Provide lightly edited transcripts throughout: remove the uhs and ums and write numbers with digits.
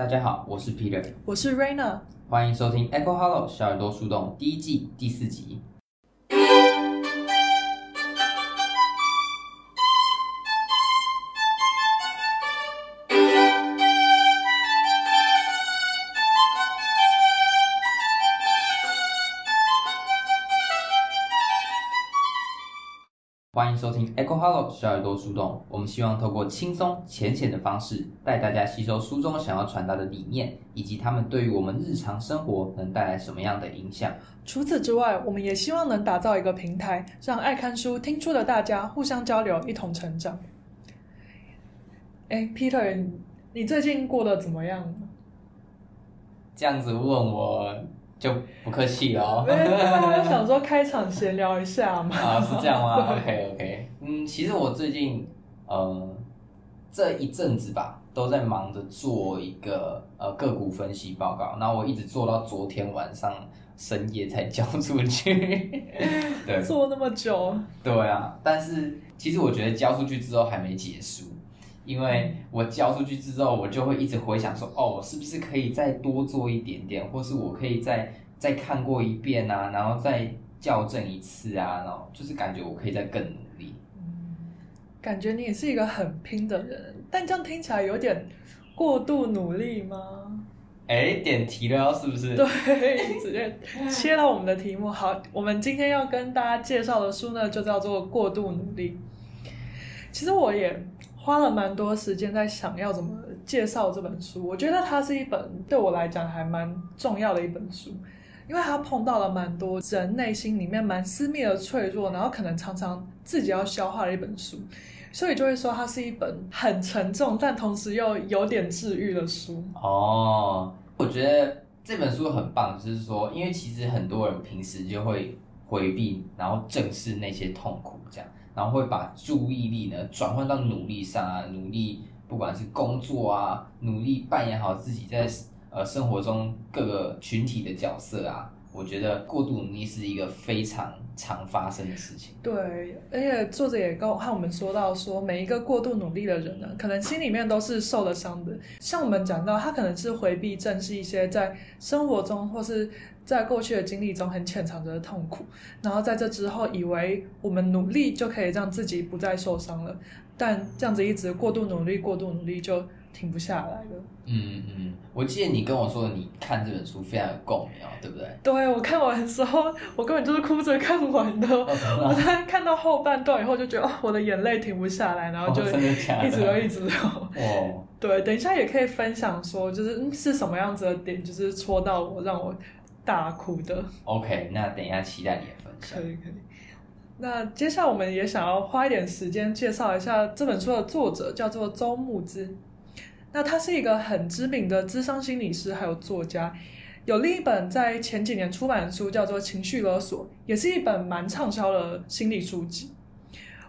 大家好，我是 Peter， 我是 Rayna， 欢迎收听 Echo Hollow 小耳朵树洞第一季第四集。欢迎收听 Echo Hollow 小耳朵树洞，我们希望透过轻松浅显的方式，带大家吸收书中想要传达的理念，以及他们对于我们日常生活能带来什么样的影响。除此之外，我们也希望能打造一个平台，让爱看书、听书的大家互相交流，一同成长。Peter， 你最近过得怎么样？这样子问我就不客气了哦。我想说开场闲聊一下嘛。啊，是这样吗 ？OK， 其实我最近这一阵子吧，都在忙着做一个个股分析报告，然后我一直做到昨天晚上深夜才交出去。对，做那么久。对啊，但是其实我觉得交出去之后还没结束。因为我交出去之后，我就会一直回想说，哦，我是不是可以再多做一点点，或是我可以再看过一遍啊，然后再校正一次啊，然后就是感觉我可以再更努力。感觉你也是一个很拼的人，但这样听起来有点过度努力吗？点题了是不是？对，直接切到我们的题目。好，我们今天要跟大家介绍的书呢，就叫做《过度努力》。其实我也花了蛮多时间在想要怎么介绍这本书，我觉得它是一本对我来讲还蛮重要的一本书，因为它碰到了蛮多人内心里面蛮私密的脆弱，然后可能常常自己要消化的一本书，所以就会说它是一本很沉重但同时又有点治愈的书。我觉得这本书很棒，就是说因为其实很多人平时就会回避然后正视那些痛苦这样，然后会把注意力呢转换到努力上啊，努力不管是工作啊，努力扮演好自己在生活中各个群体的角色啊。我觉得过度努力是一个非常常发生的事情。对，而且作者也和我们说到说，每一个过度努力的人呢，可能心里面都是受了伤的。像我们讲到，他可能是回避正视一些在生活中或是在过去的经历中很潜藏着的痛苦，然后在这之后以为我们努力就可以让自己不再受伤了，但这样子一直过度努力就停不下来了。我记得你跟我说你看这本书非常有共鸣，对不对？对，我看完的时候，我根本就是哭着看完的。我在看到后半段以后就觉得，我的眼泪停不下来，然后就一直流。对，等一下也可以分享说，就是是什么样子的点，就是戳到我，让我大哭的。OK， 那等一下期待你的分享。可以。那接下来我们也想要花一点时间介绍一下这本书的作者，叫做周慕姿。那他是一个很知名的諮商心理师还有作家，有另一本在前几年出版的书叫做《情绪勒索》，也是一本蛮畅销的心理书籍。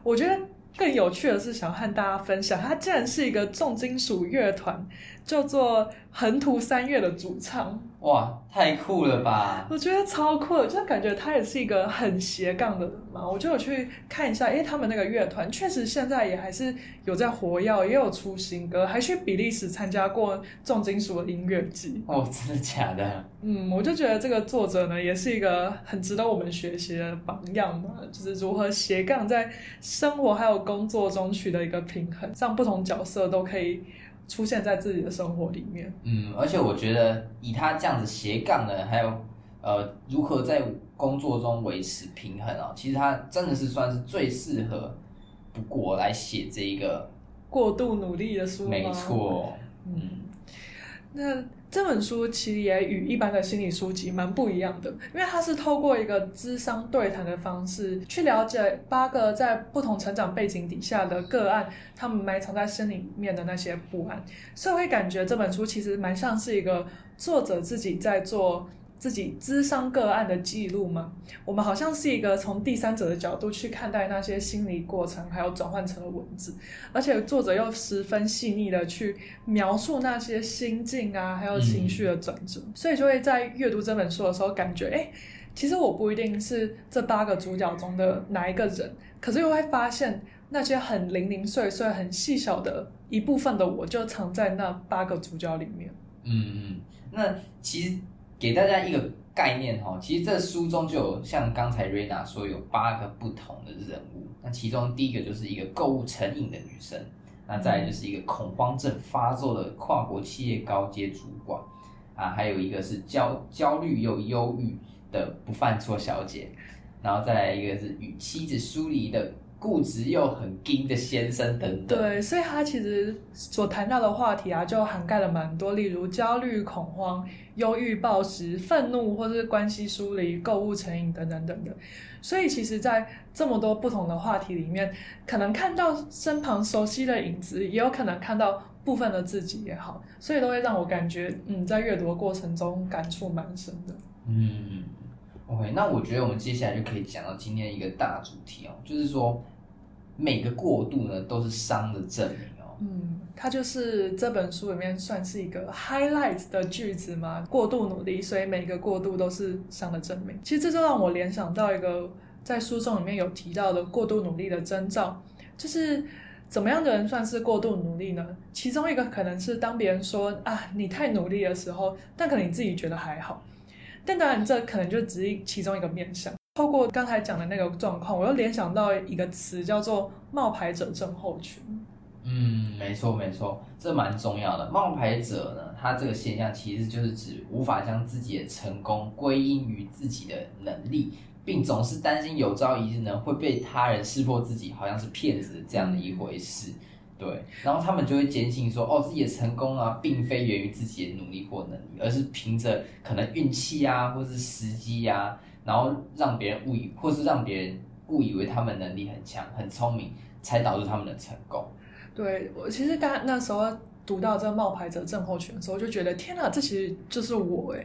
我觉得更有趣的是想和大家分享，他竟然是一个重金属乐团叫做横途三月的主唱。哇，太酷了吧。我觉得超酷的，就感觉他也是一个很斜杠的人嘛。我就有去看一下，他们那个乐团确实现在也还是有在活跃，也有出新歌，还去比利时参加过重金属的音乐季。真的假的？我就觉得这个作者呢，也是一个很值得我们学习的榜样嘛，就是如何斜杠在生活还有工作中取得一个平衡，让不同角色都可以出现在自己的生活里面。而且我觉得以他这样子斜杠的，还有如何在工作中维持平衡其实他真的是算是最适合不过来写这一个过度努力的书吗？没错。那这本书其实也与一般的心理书籍蛮不一样的，因为它是透过一个諮商对谈的方式，去了解8个在不同成长背景底下的个案，他们埋藏在心里面的那些不安，所以会感觉这本书其实蛮像是一个作者自己在做自己諮商个案的记录嘛。我们好像是一个从第三者的角度去看待那些心理过程还有转换成的文字，而且作者又十分细腻的去描述那些心境啊还有情绪的转折，所以就会在阅读这本书的时候感觉，其实我不一定是这8个主角中的哪一个人，可是又会发现那些很零零碎碎很细小的一部分的我就藏在那8个主角里面。嗯嗯，那其实给大家一个概念哈，其实这书中就有像刚才 Rayna 说有8个不同的人物，那其中第一个就是一个购物成瘾的女生，那再来就是一个恐慌症发作的跨国企业高阶主管啊，还有一个是焦虑又忧郁的不犯错小姐，然后再来一个是与妻子疏离的固执又很硬的先生等等。对，所以他其实所谈到的话题啊，就涵盖了蛮多，例如焦虑、恐慌、忧郁、暴食、愤怒，或是关系疏离、购物成瘾等等等等。所以其实在这么多不同的话题里面，可能看到身旁熟悉的影子，也有可能看到部分的自己也好，所以都会让我感觉在阅读的过程中感触蛮深的。嗯 OK， 那我觉得我们接下来就可以讲到今天一个大主题哦，就是说每个过度呢都是伤的证明哦。它就是这本书里面算是一个 highlight 的句子嘛，过度努力，所以每个过度都是伤的证明。其实这就让我联想到一个在书中里面有提到的过度努力的征兆，就是怎么样的人算是过度努力呢？其中一个可能是当别人说啊你太努力的时候，但可能你自己觉得还好，但当然这可能就只是其中一个面向。透过刚才讲的那个状况，我又联想到一个词叫做冒牌者症候群。没错没错，这蛮重要的。冒牌者呢，他这个现象其实就是指无法将自己的成功归因于自己的能力，并总是担心有朝一日呢会被他人识破自己好像是骗子这样的一回事。对，然后他们就会坚信说，自己的成功啊，并非源于自己的努力或能力，而是凭着可能运气啊，或是时机啊，然后让别人误以为他们能力很强、很聪明，才导致他们的成功。对，我其实那时候读到这冒牌者症候群的时候，就觉得天哪，这其实就是我哎，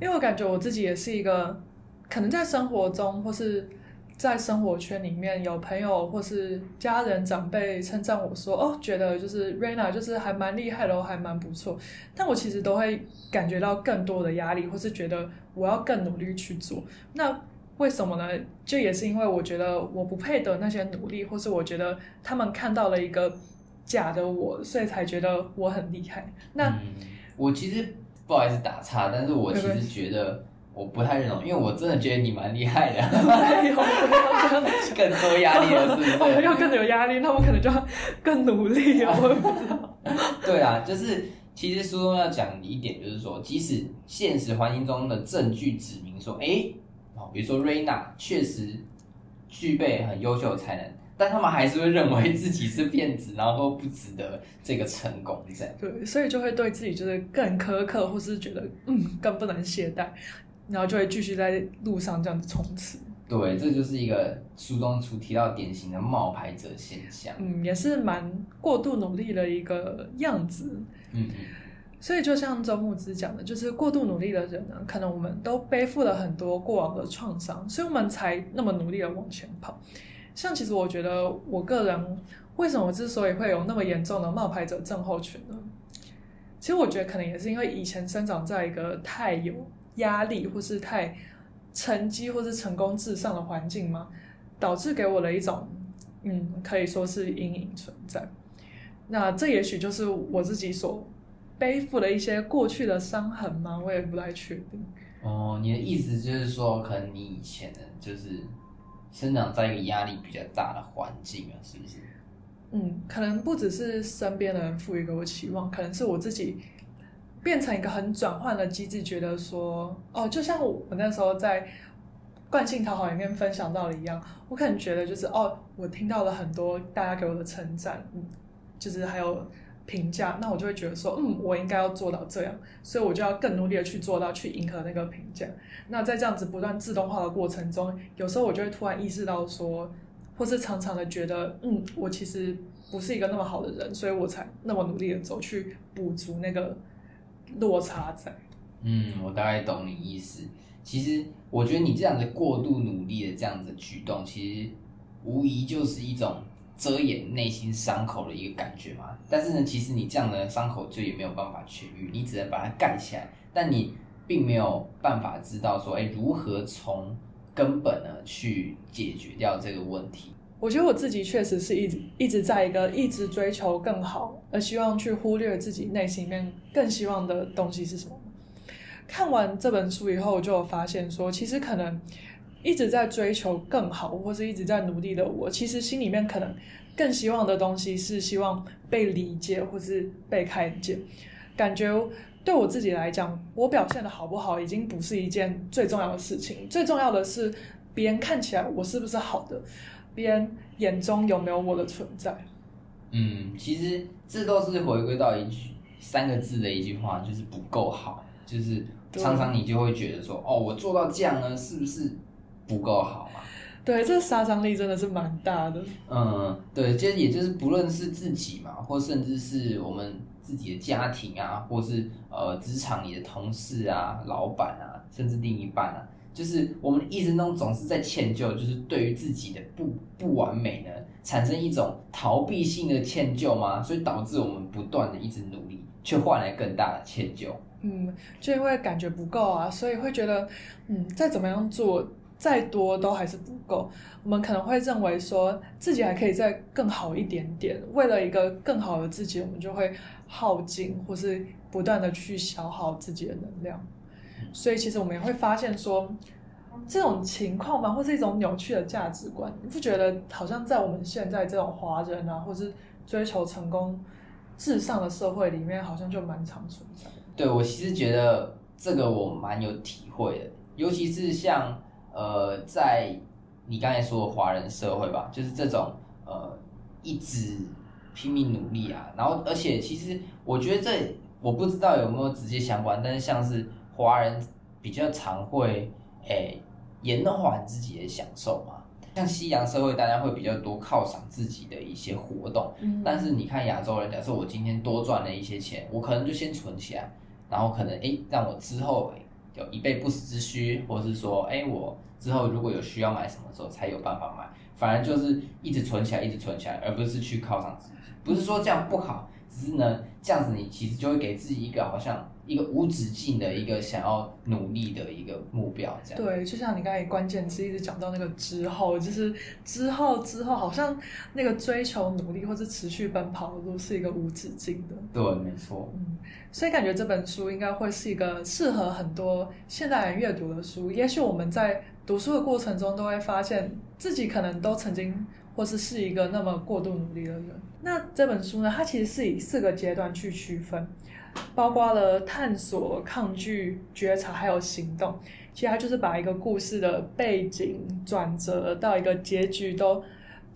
因为我感觉我自己也是一个，可能在生活中或是在生活圈里面有朋友或是家人长辈称赞我说觉得就是 Rayna 就是还蛮厉害的，还蛮不错，但我其实都会感觉到更多的压力，或是觉得我要更努力去做。那为什么呢？就也是因为我觉得我不配得那些努力，或是我觉得他们看到了一个假的我，所以才觉得我很厉害。那我其实不好意思打岔，但是我其实觉得我不太认同，因为我真的觉得你蛮厉害的。更多压力了，是不是？要更有压力，那我可能就要更努力了。我也不知道。对啊，就是其实书中要讲一点，就是说，即使现实环境中的证据指明说，比如说 Rayna 确实具备很优秀的才能，但他们还是会认为自己是骗子，然后不值得这个成功，这样。对，所以就会对自己就是更苛刻，或是觉得更不能懈怠。然后就会继续在路上这样子冲刺。对，这就是一个书中提到典型的冒牌者现象。也是蛮过度努力的一个样子。所以就像周牧之讲的，就是过度努力的人呢，可能我们都背负了很多过往的创伤，所以我们才那么努力的往前跑。像其实我觉得我个人为什么之所以会有那么严重的冒牌者症候群呢？其实我觉得可能也是因为以前生长在一个太有压力或是太成绩或是成功至上的环境吗？导致给我的一种可以说是阴影存在。那这也许就是我自己所背负的一些过去的伤痕吗？我也不太确定。你的意思就是说，可能你以前就是生长在一个压力比较大的环境啊，是不是？可能不只是身边的人赋予给我期望，可能是我自己变成一个很转换的机制，觉得说就像我那时候在惯性讨好里面分享到的一样，我可能觉得就是我听到了很多大家给我的称赞，就是还有评价，那我就会觉得说我应该要做到这样，所以我就要更努力的去做到，去迎合那个评价。那在这样子不断自动化的过程中，有时候我就会突然意识到说，或是常常的觉得我其实不是一个那么好的人，所以我才那么努力的走去补足那个落差在。我大概懂你意思。其实我觉得你这样子过度努力的这样子的举动，其实无疑就是一种遮掩内心伤口的一个感觉嘛。但是呢，其实你这样的伤口就也没有办法痊愈，你只能把它盖起来，但你并没有办法知道说，如何从根本呢去解决掉这个问题。我我觉得我自己确实是一直在一个一直追求更好，而希望去忽略自己内心里面更希望的东西是什么。看完这本书以后，我就有发现说，其实可能一直在追求更好，或是一直在努力的我，其实心里面可能更希望的东西是希望被理解或是被看见。感觉对我自己来讲，我表现的好不好已经不是一件最重要的事情，最重要的是别人看起来我是不是好的，别人眼中有没有我的存在。嗯，其实这都是回归到一句三个字的一句话，就是不够好。就是常常你就会觉得说，哦，我做到这样呢，是不是不够好啊？对，这杀伤力真的是蛮大的。嗯，对，就也就是不论是自己嘛，或甚至是我们自己的家庭啊，或是职场里的同事啊、老板啊，甚至另一半啊，就是我们一生中总是在歉疚，就是对于自己的不完美呢，产生一种逃避性的歉疚嘛，所以导致我们不断的一直努力，却换来更大的歉疚。嗯，就因为感觉不够啊，所以会觉得，再怎么样做，再多都还是不够。我们可能会认为说自己还可以再更好一点点，为了一个更好的自己，我们就会耗尽或是不断的去消耗自己的能量。所以其实我们也会发现说，这种情况嘛，或是一种扭曲的价值观，你不觉得好像在我们现在这种华人啊，或是追求成功至上的社会里面，好像就蛮常存在的。对，我其实觉得这个我蛮有体会的，尤其是像在你刚才说的华人社会吧，就是这种一直拼命努力啊，然后而且其实我觉得这我不知道有没有直接相关，但是像是华人比较常会延缓自己的享受嘛。像西洋社会大家会比较多犒赏自己的一些活动，但是你看亚洲人，假设我今天多赚了一些钱，我可能就先存起来，然后可能让我之后有以备不时之需，或是说我之后如果有需要买什么时候才有办法买，反而就是一直存起来一直存起来，而不是去犒赏自己。不是说这样不好，只是呢这样子你其实就会给自己一个好像一个无止境的一个想要努力的一个目标，这样。对，就像你刚才关键词一直讲到那个之后，就是之后好像那个追求努力或是持续奔跑的路是一个无止境的。对，没错。所以感觉这本书应该会是一个适合很多现代人阅读的书。也许我们在读书的过程中都会发现自己可能都曾经或是一个那么过度努力的人。那这本书呢，它其实是以4个阶段去区分，包括了探索、抗拒、觉察还有行动。其实它就是把一个故事的背景、转折到一个结局都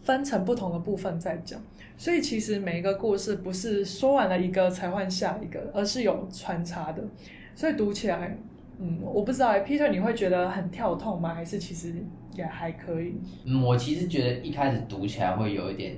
分成不同的部分再讲，所以其实每一个故事不是说完了一个才换下一个，而是有穿插的。所以读起来我不知道Peter 你会觉得很跳痛吗？还是其实也还可以？我其实觉得一开始读起来会有一点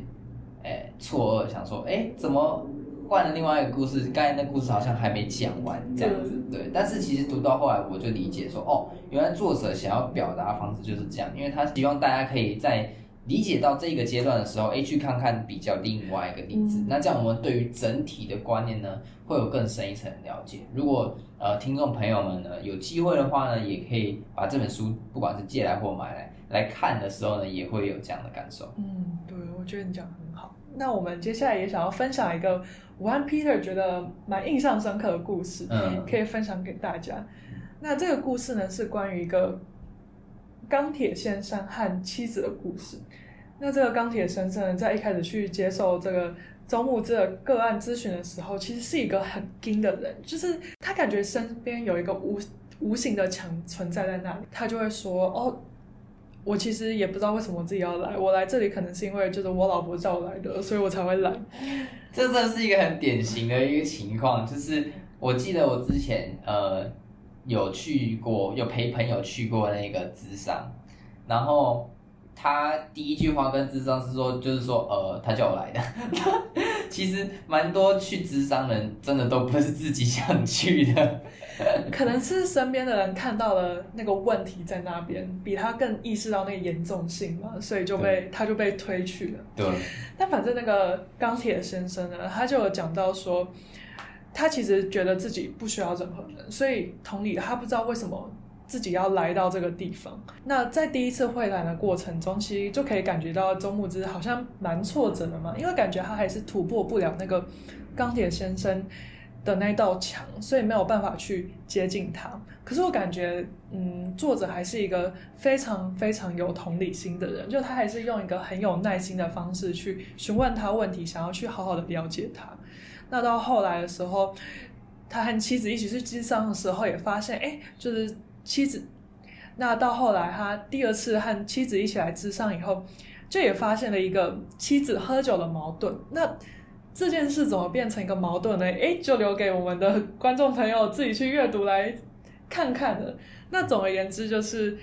错愕，想说怎么换了另外一个故事，刚才那故事好像还没讲完这样子。对，但是其实读到后来我就理解说，原来作者想要表达的方式就是这样，因为他希望大家可以在理解到这个阶段的时候去看看比较另外一个例子，那这样我们对于整体的观念呢会有更深一层的了解。如果听众朋友们呢有机会的话呢，也可以把这本书不管是借来或买来看的时候呢，也会有这样的感受。对，我觉得你讲得很好。那我们接下来也想要分享一个我和 Peter 觉得蛮印象深刻的故事，可以分享给大家。那这个故事呢是关于一个钢铁先生和妻子的故事。那这个钢铁先生在一开始去接受这个周牧之的个案咨询的时候，其实是一个很硬的人，就是他感觉身边有一个无形的墙存在在那里，他就会说我其实也不知道为什么我自己要来，我来这里可能是因为就是我老婆叫我来的，所以我才会来。这真的是一个很典型的一个情况，就是我记得我之前有陪朋友去过那个咨商，然后他第一句话跟咨商是说，就是说他叫我来的。其实蛮多去咨商人真的都不是自己想去的，可能是身边的人看到了那个问题在那边，比他更意识到那个严重性嘛，所以他就被推去了。对。但反正那个钢铁先生呢，他就有讲到说，他其实觉得自己不需要任何人，所以同理他不知道为什么自己要来到这个地方。那在第一次会谈的过程中，其实就可以感觉到周牧之好像蛮挫折的嘛，因为感觉他还是突破不了那个钢铁先生的那道墙，所以没有办法去接近他。可是我感觉作者还是一个非常非常有同理心的人，就他还是用一个很有耐心的方式去询问他问题，想要去好好的了解他。那到后来的时候，他和妻子一起去咨商的时候也发现就是妻子，那到后来他第二次和妻子一起来咨商以后，就也发现了一个妻子喝酒的矛盾。那这件事怎么变成一个矛盾呢？就留给我们的观众朋友自己去阅读来看看了。那总而言之，就是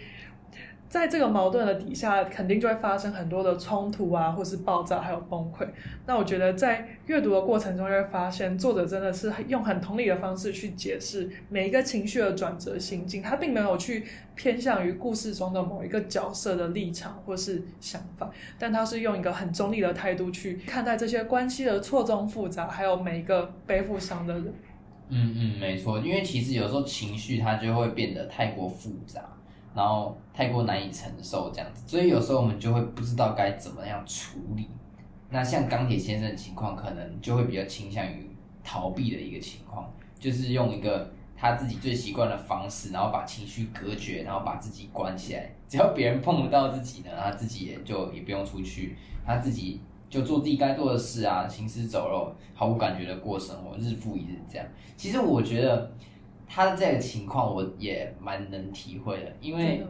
在这个矛盾的底下，肯定就会发生很多的冲突啊，或是爆炸，还有崩溃。那我觉得在阅读的过程中，就会发现作者真的是用很同理的方式去解释每一个情绪的转折心境，他并没有去偏向于故事中的某一个角色的立场或是想法，但他是用一个很中立的态度去看待这些关系的错综复杂，还有每一个背负伤的人。没错，因为其实有时候情绪它就会变得太过复杂，然后太过难以承受这样子，所以有时候我们就会不知道该怎么样处理。那像钢铁先生的情况，可能就会比较倾向于逃避的一个情况，就是用一个他自己最习惯的方式，然后把情绪隔绝，然后把自己关起来，只要别人碰不到自己呢，他自己也不用出去，他自己就做自己该做的事啊，行尸走肉，毫无感觉的过生活，日复一日这样。其实我觉得他的这个情况我也蛮能体会的，因为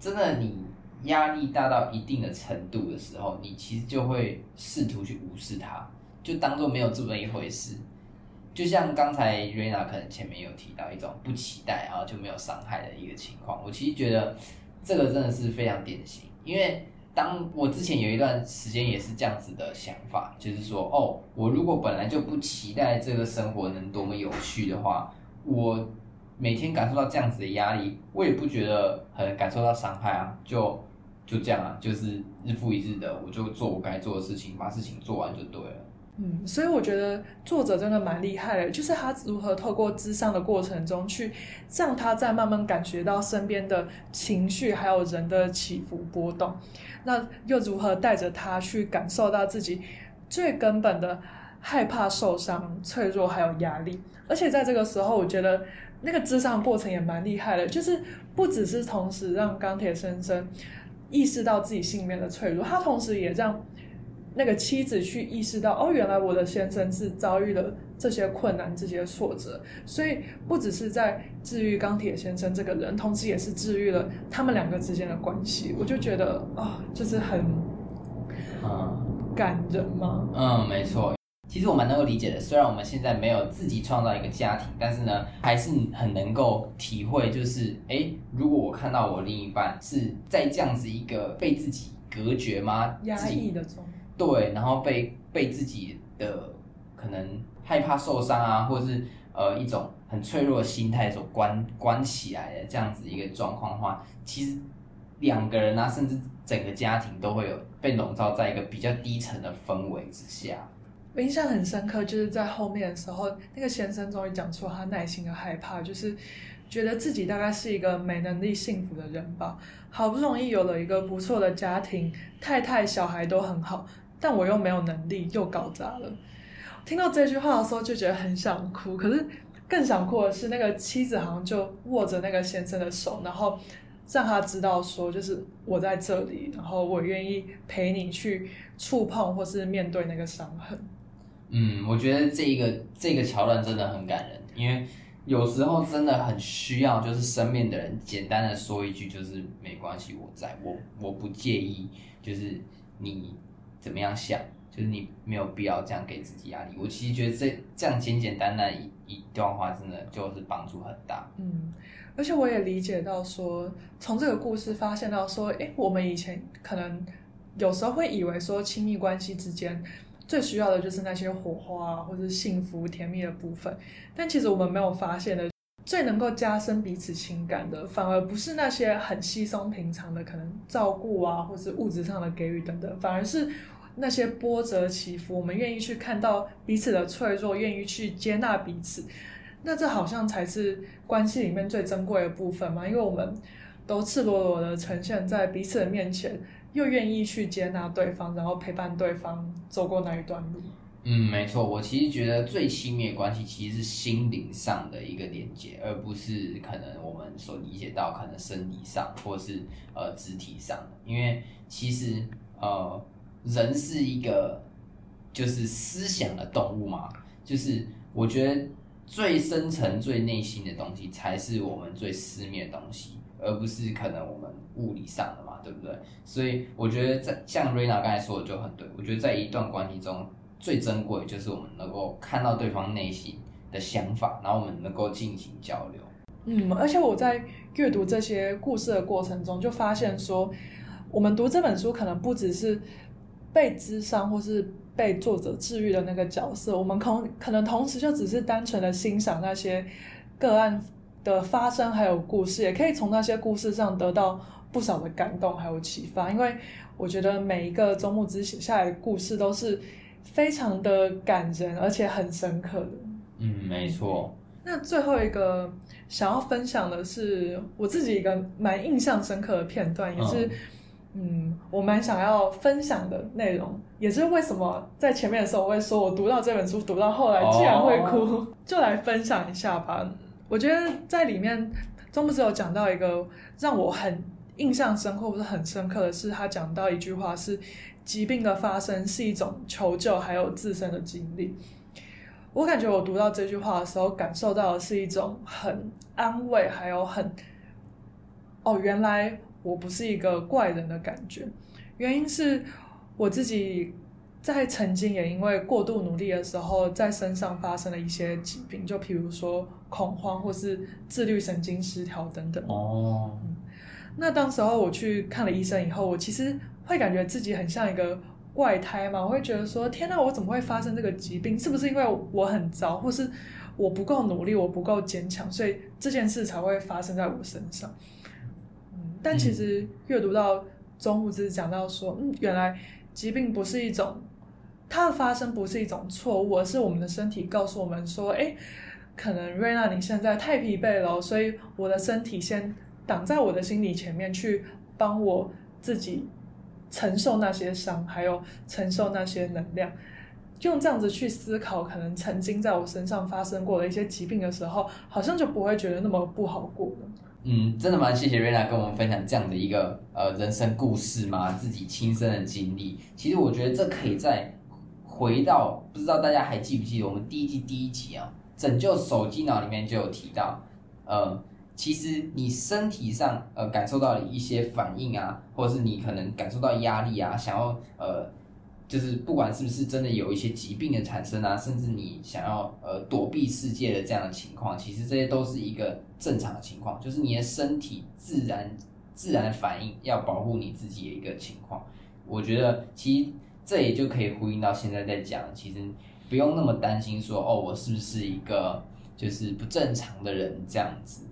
真的你压力大到一定的程度的时候，你其实就会试图去无视它，就当作没有这么一回事。就像刚才 Rayna 可能前面有提到一种不期待然后就没有伤害的一个情况，我其实觉得这个真的是非常典型。因为当我之前有一段时间也是这样子的想法，就是说我如果本来就不期待这个生活能多么有趣的话，我每天感受到这样子的压力，我也不觉得很感受到伤害啊，就这样啊，就是日复一日的，我就做我该做的事情，把事情做完就对了。所以我觉得作者真的蛮厉害的，就是他如何透过咨商的过程中去让他再慢慢感觉到身边的情绪还有人的起伏波动，那又如何带着他去感受到自己最根本的害怕受伤、脆弱还有压力。而且在这个时候，我觉得那个咨商过程也蛮厉害的，就是不只是同时让钢铁先生意识到自己心里面的脆弱，他同时也让那个妻子去意识到，原来我的先生是遭遇了这些困难、这些挫折。所以不只是在治愈钢铁先生这个人，同时也是治愈了他们两个之间的关系。我就觉得就是很感人嘛。没错。其实我蛮能够理解的，虽然我们现在没有自己创造一个家庭，但是呢，还是很能够体会，就是如果我看到我另一半是在这样子一个被自己隔绝吗？压抑的中，对，然后被自己的可能害怕受伤啊，或者是一种很脆弱的心态所关起来的这样子一个状况的话，其实两个人啊，甚至整个家庭都会有被笼罩在一个比较低沉的氛围之下。我印象很深刻，就是在后面的时候，那个先生终于讲出他内心的害怕，就是觉得自己大概是一个没能力幸福的人吧，好不容易有了一个不错的家庭，太太小孩都很好，但我又没有能力，又搞砸了。听到这句话的时候就觉得很想哭，可是更想哭的是那个妻子好像就握着那个先生的手，然后让他知道说，就是我在这里，然后我愿意陪你去触碰或是面对那个伤痕。我觉得这个桥段真的很感人，因为有时候真的很需要，就是身边的人简单的说一句，就是没关系，我在，我不介意，就是你怎么样想，就是你没有必要这样给自己压力。我其实觉得这样简单的一段话，真的就是帮助很大。而且我也理解到说，从这个故事发现到说，我们以前可能有时候会以为说亲密关系之间最需要的就是那些火花或者幸福甜蜜的部分，但其实我们没有发现的，最能够加深彼此情感的，反而不是那些很稀松平常的可能照顾啊，或是物质上的给予等等，反而是那些波折起伏，我们愿意去看到彼此的脆弱，愿意去接纳彼此，那这好像才是关系里面最珍贵的部分嘛，因为我们都赤裸裸的呈现在彼此的面前，又愿意去接纳对方，然后陪伴对方走过那一段路。嗯，没错，我其实觉得最亲密的关系其实是心灵上的一个连接，而不是可能我们所理解到可能生理上或是肢体上的，因为其实人是一个就是思想的动物嘛，就是我觉得最深层最内心的东西才是我们最私密的东西，而不是可能我们物理上的嘛，对不对？所以我觉得在像 Rayna 刚才说的就很对，我觉得在一段关系中最珍贵就是我们能够看到对方内心的想法，然后我们能够进行交流。嗯，而且我在阅读这些故事的过程中就发现说，我们读这本书可能不只是被谘商或是被作者治愈的那个角色，我们可能同时就只是单纯的欣赏那些个案的发生还有故事，也可以从那些故事上得到不少的感动还有启发。因为我觉得每一个周牧之写下来的故事都是非常的感人而且很深刻的。嗯，没错。那最后一个想要分享的是我自己一个蛮印象深刻的片段，也是我蛮想要分享的内容，也是为什么在前面的时候我会说我读到这本书读到后来竟然会哭就来分享一下吧。我觉得在里面周牧之有讲到一个让我很印象深刻或者很深刻的是，他讲到一句话是疾病的发生是一种求救还有自身的经历。我感觉我读到这句话的时候感受到的是一种很安慰还有很原来我不是一个怪人的感觉。原因是我自己在曾经也因为过度努力的时候在身上发生了一些疾病，就譬如说恐慌或是自律神经失调等等。那当时候我去看了医生以后，我其实会感觉自己很像一个怪胎嘛，我会觉得说天哪，我怎么会发生这个疾病，是不是因为我很糟，或是我不够努力，我不够坚强，所以这件事才会发生在我身上。但其实阅读到周牧之讲到说原来疾病不是一种，它的发生不是一种错误，而是我们的身体告诉我们说可能瑞娜你现在太疲惫了，所以我的身体先挡在我的心理前面，去帮我自己承受那些伤还有承受那些能量。用这样子去思考可能曾经在我身上发生过的一些疾病的时候，好像就不会觉得那么不好过了。真的蛮谢谢 Rayna 跟我们分享这样的一个人生故事嘛，自己亲身的经历。其实我觉得这可以再回到，不知道大家还记不记得我们第一季第一集啊，拯救手机脑里面就有提到其实你身体上感受到的一些反应啊，或者是你可能感受到压力啊，想要就是不管是不是真的有一些疾病的产生啊，甚至你想要躲避世界的这样的情况，其实这些都是一个正常的情况，就是你的身体自然反应要保护你自己的一个情况。我觉得其实这也就可以呼应到现在在讲，其实不用那么担心说我是不是一个就是不正常的人这样子。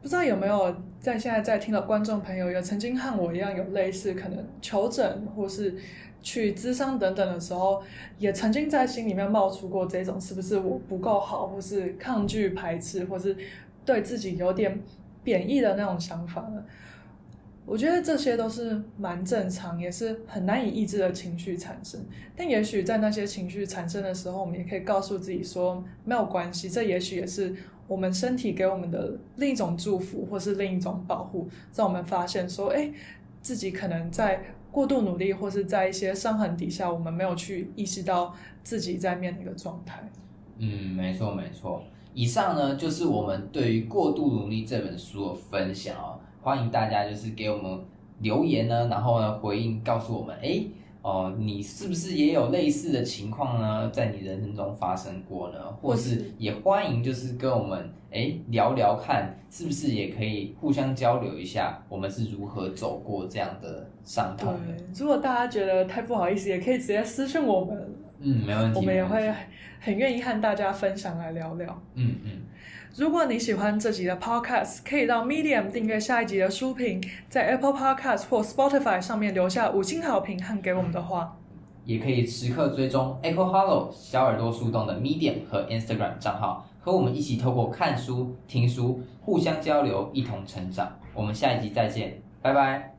不知道有没有在现在在听的观众朋友也曾经和我一样有类似可能求诊或是去咨商等等的时候，也曾经在心里面冒出过这种是不是我不够好，或是抗拒排斥，或是对自己有点贬义的那种想法呢？我觉得这些都是蛮正常也是很难以抑制的情绪产生，但也许在那些情绪产生的时候，我们也可以告诉自己说没有关系，这也许也是我们身体给我们的另一种祝福或是另一种保护，让我们发现说自己可能在过度努力或是在一些伤痕底下，我们没有去意识到自己在面临的状态。没错没错。以上呢就是我们对于《过度努力》这本书的分享欢迎大家就是给我们留言呢，然后呢回应告诉我们你是不是也有类似的情况呢，在你人生中发生过呢？或是也欢迎就是跟我们聊聊看，是不是也可以互相交流一下我们是如何走过这样的伤痛的。如果大家觉得太不好意思，也可以直接私讯我们。没问题，我们也会很愿意和大家分享来聊聊。如果你喜欢这集的 Podcast， 可以到 Medium 订阅下一集的书评，在 Apple Podcast 或 Spotify 上面留下5星好评和给我们的话，也可以时刻追踪 Echo Hollow 小耳朵树洞的 Medium 和 Instagram 账号，和我们一起透过看书、听书，互相交流，一同成长。我们下一集再见，拜拜。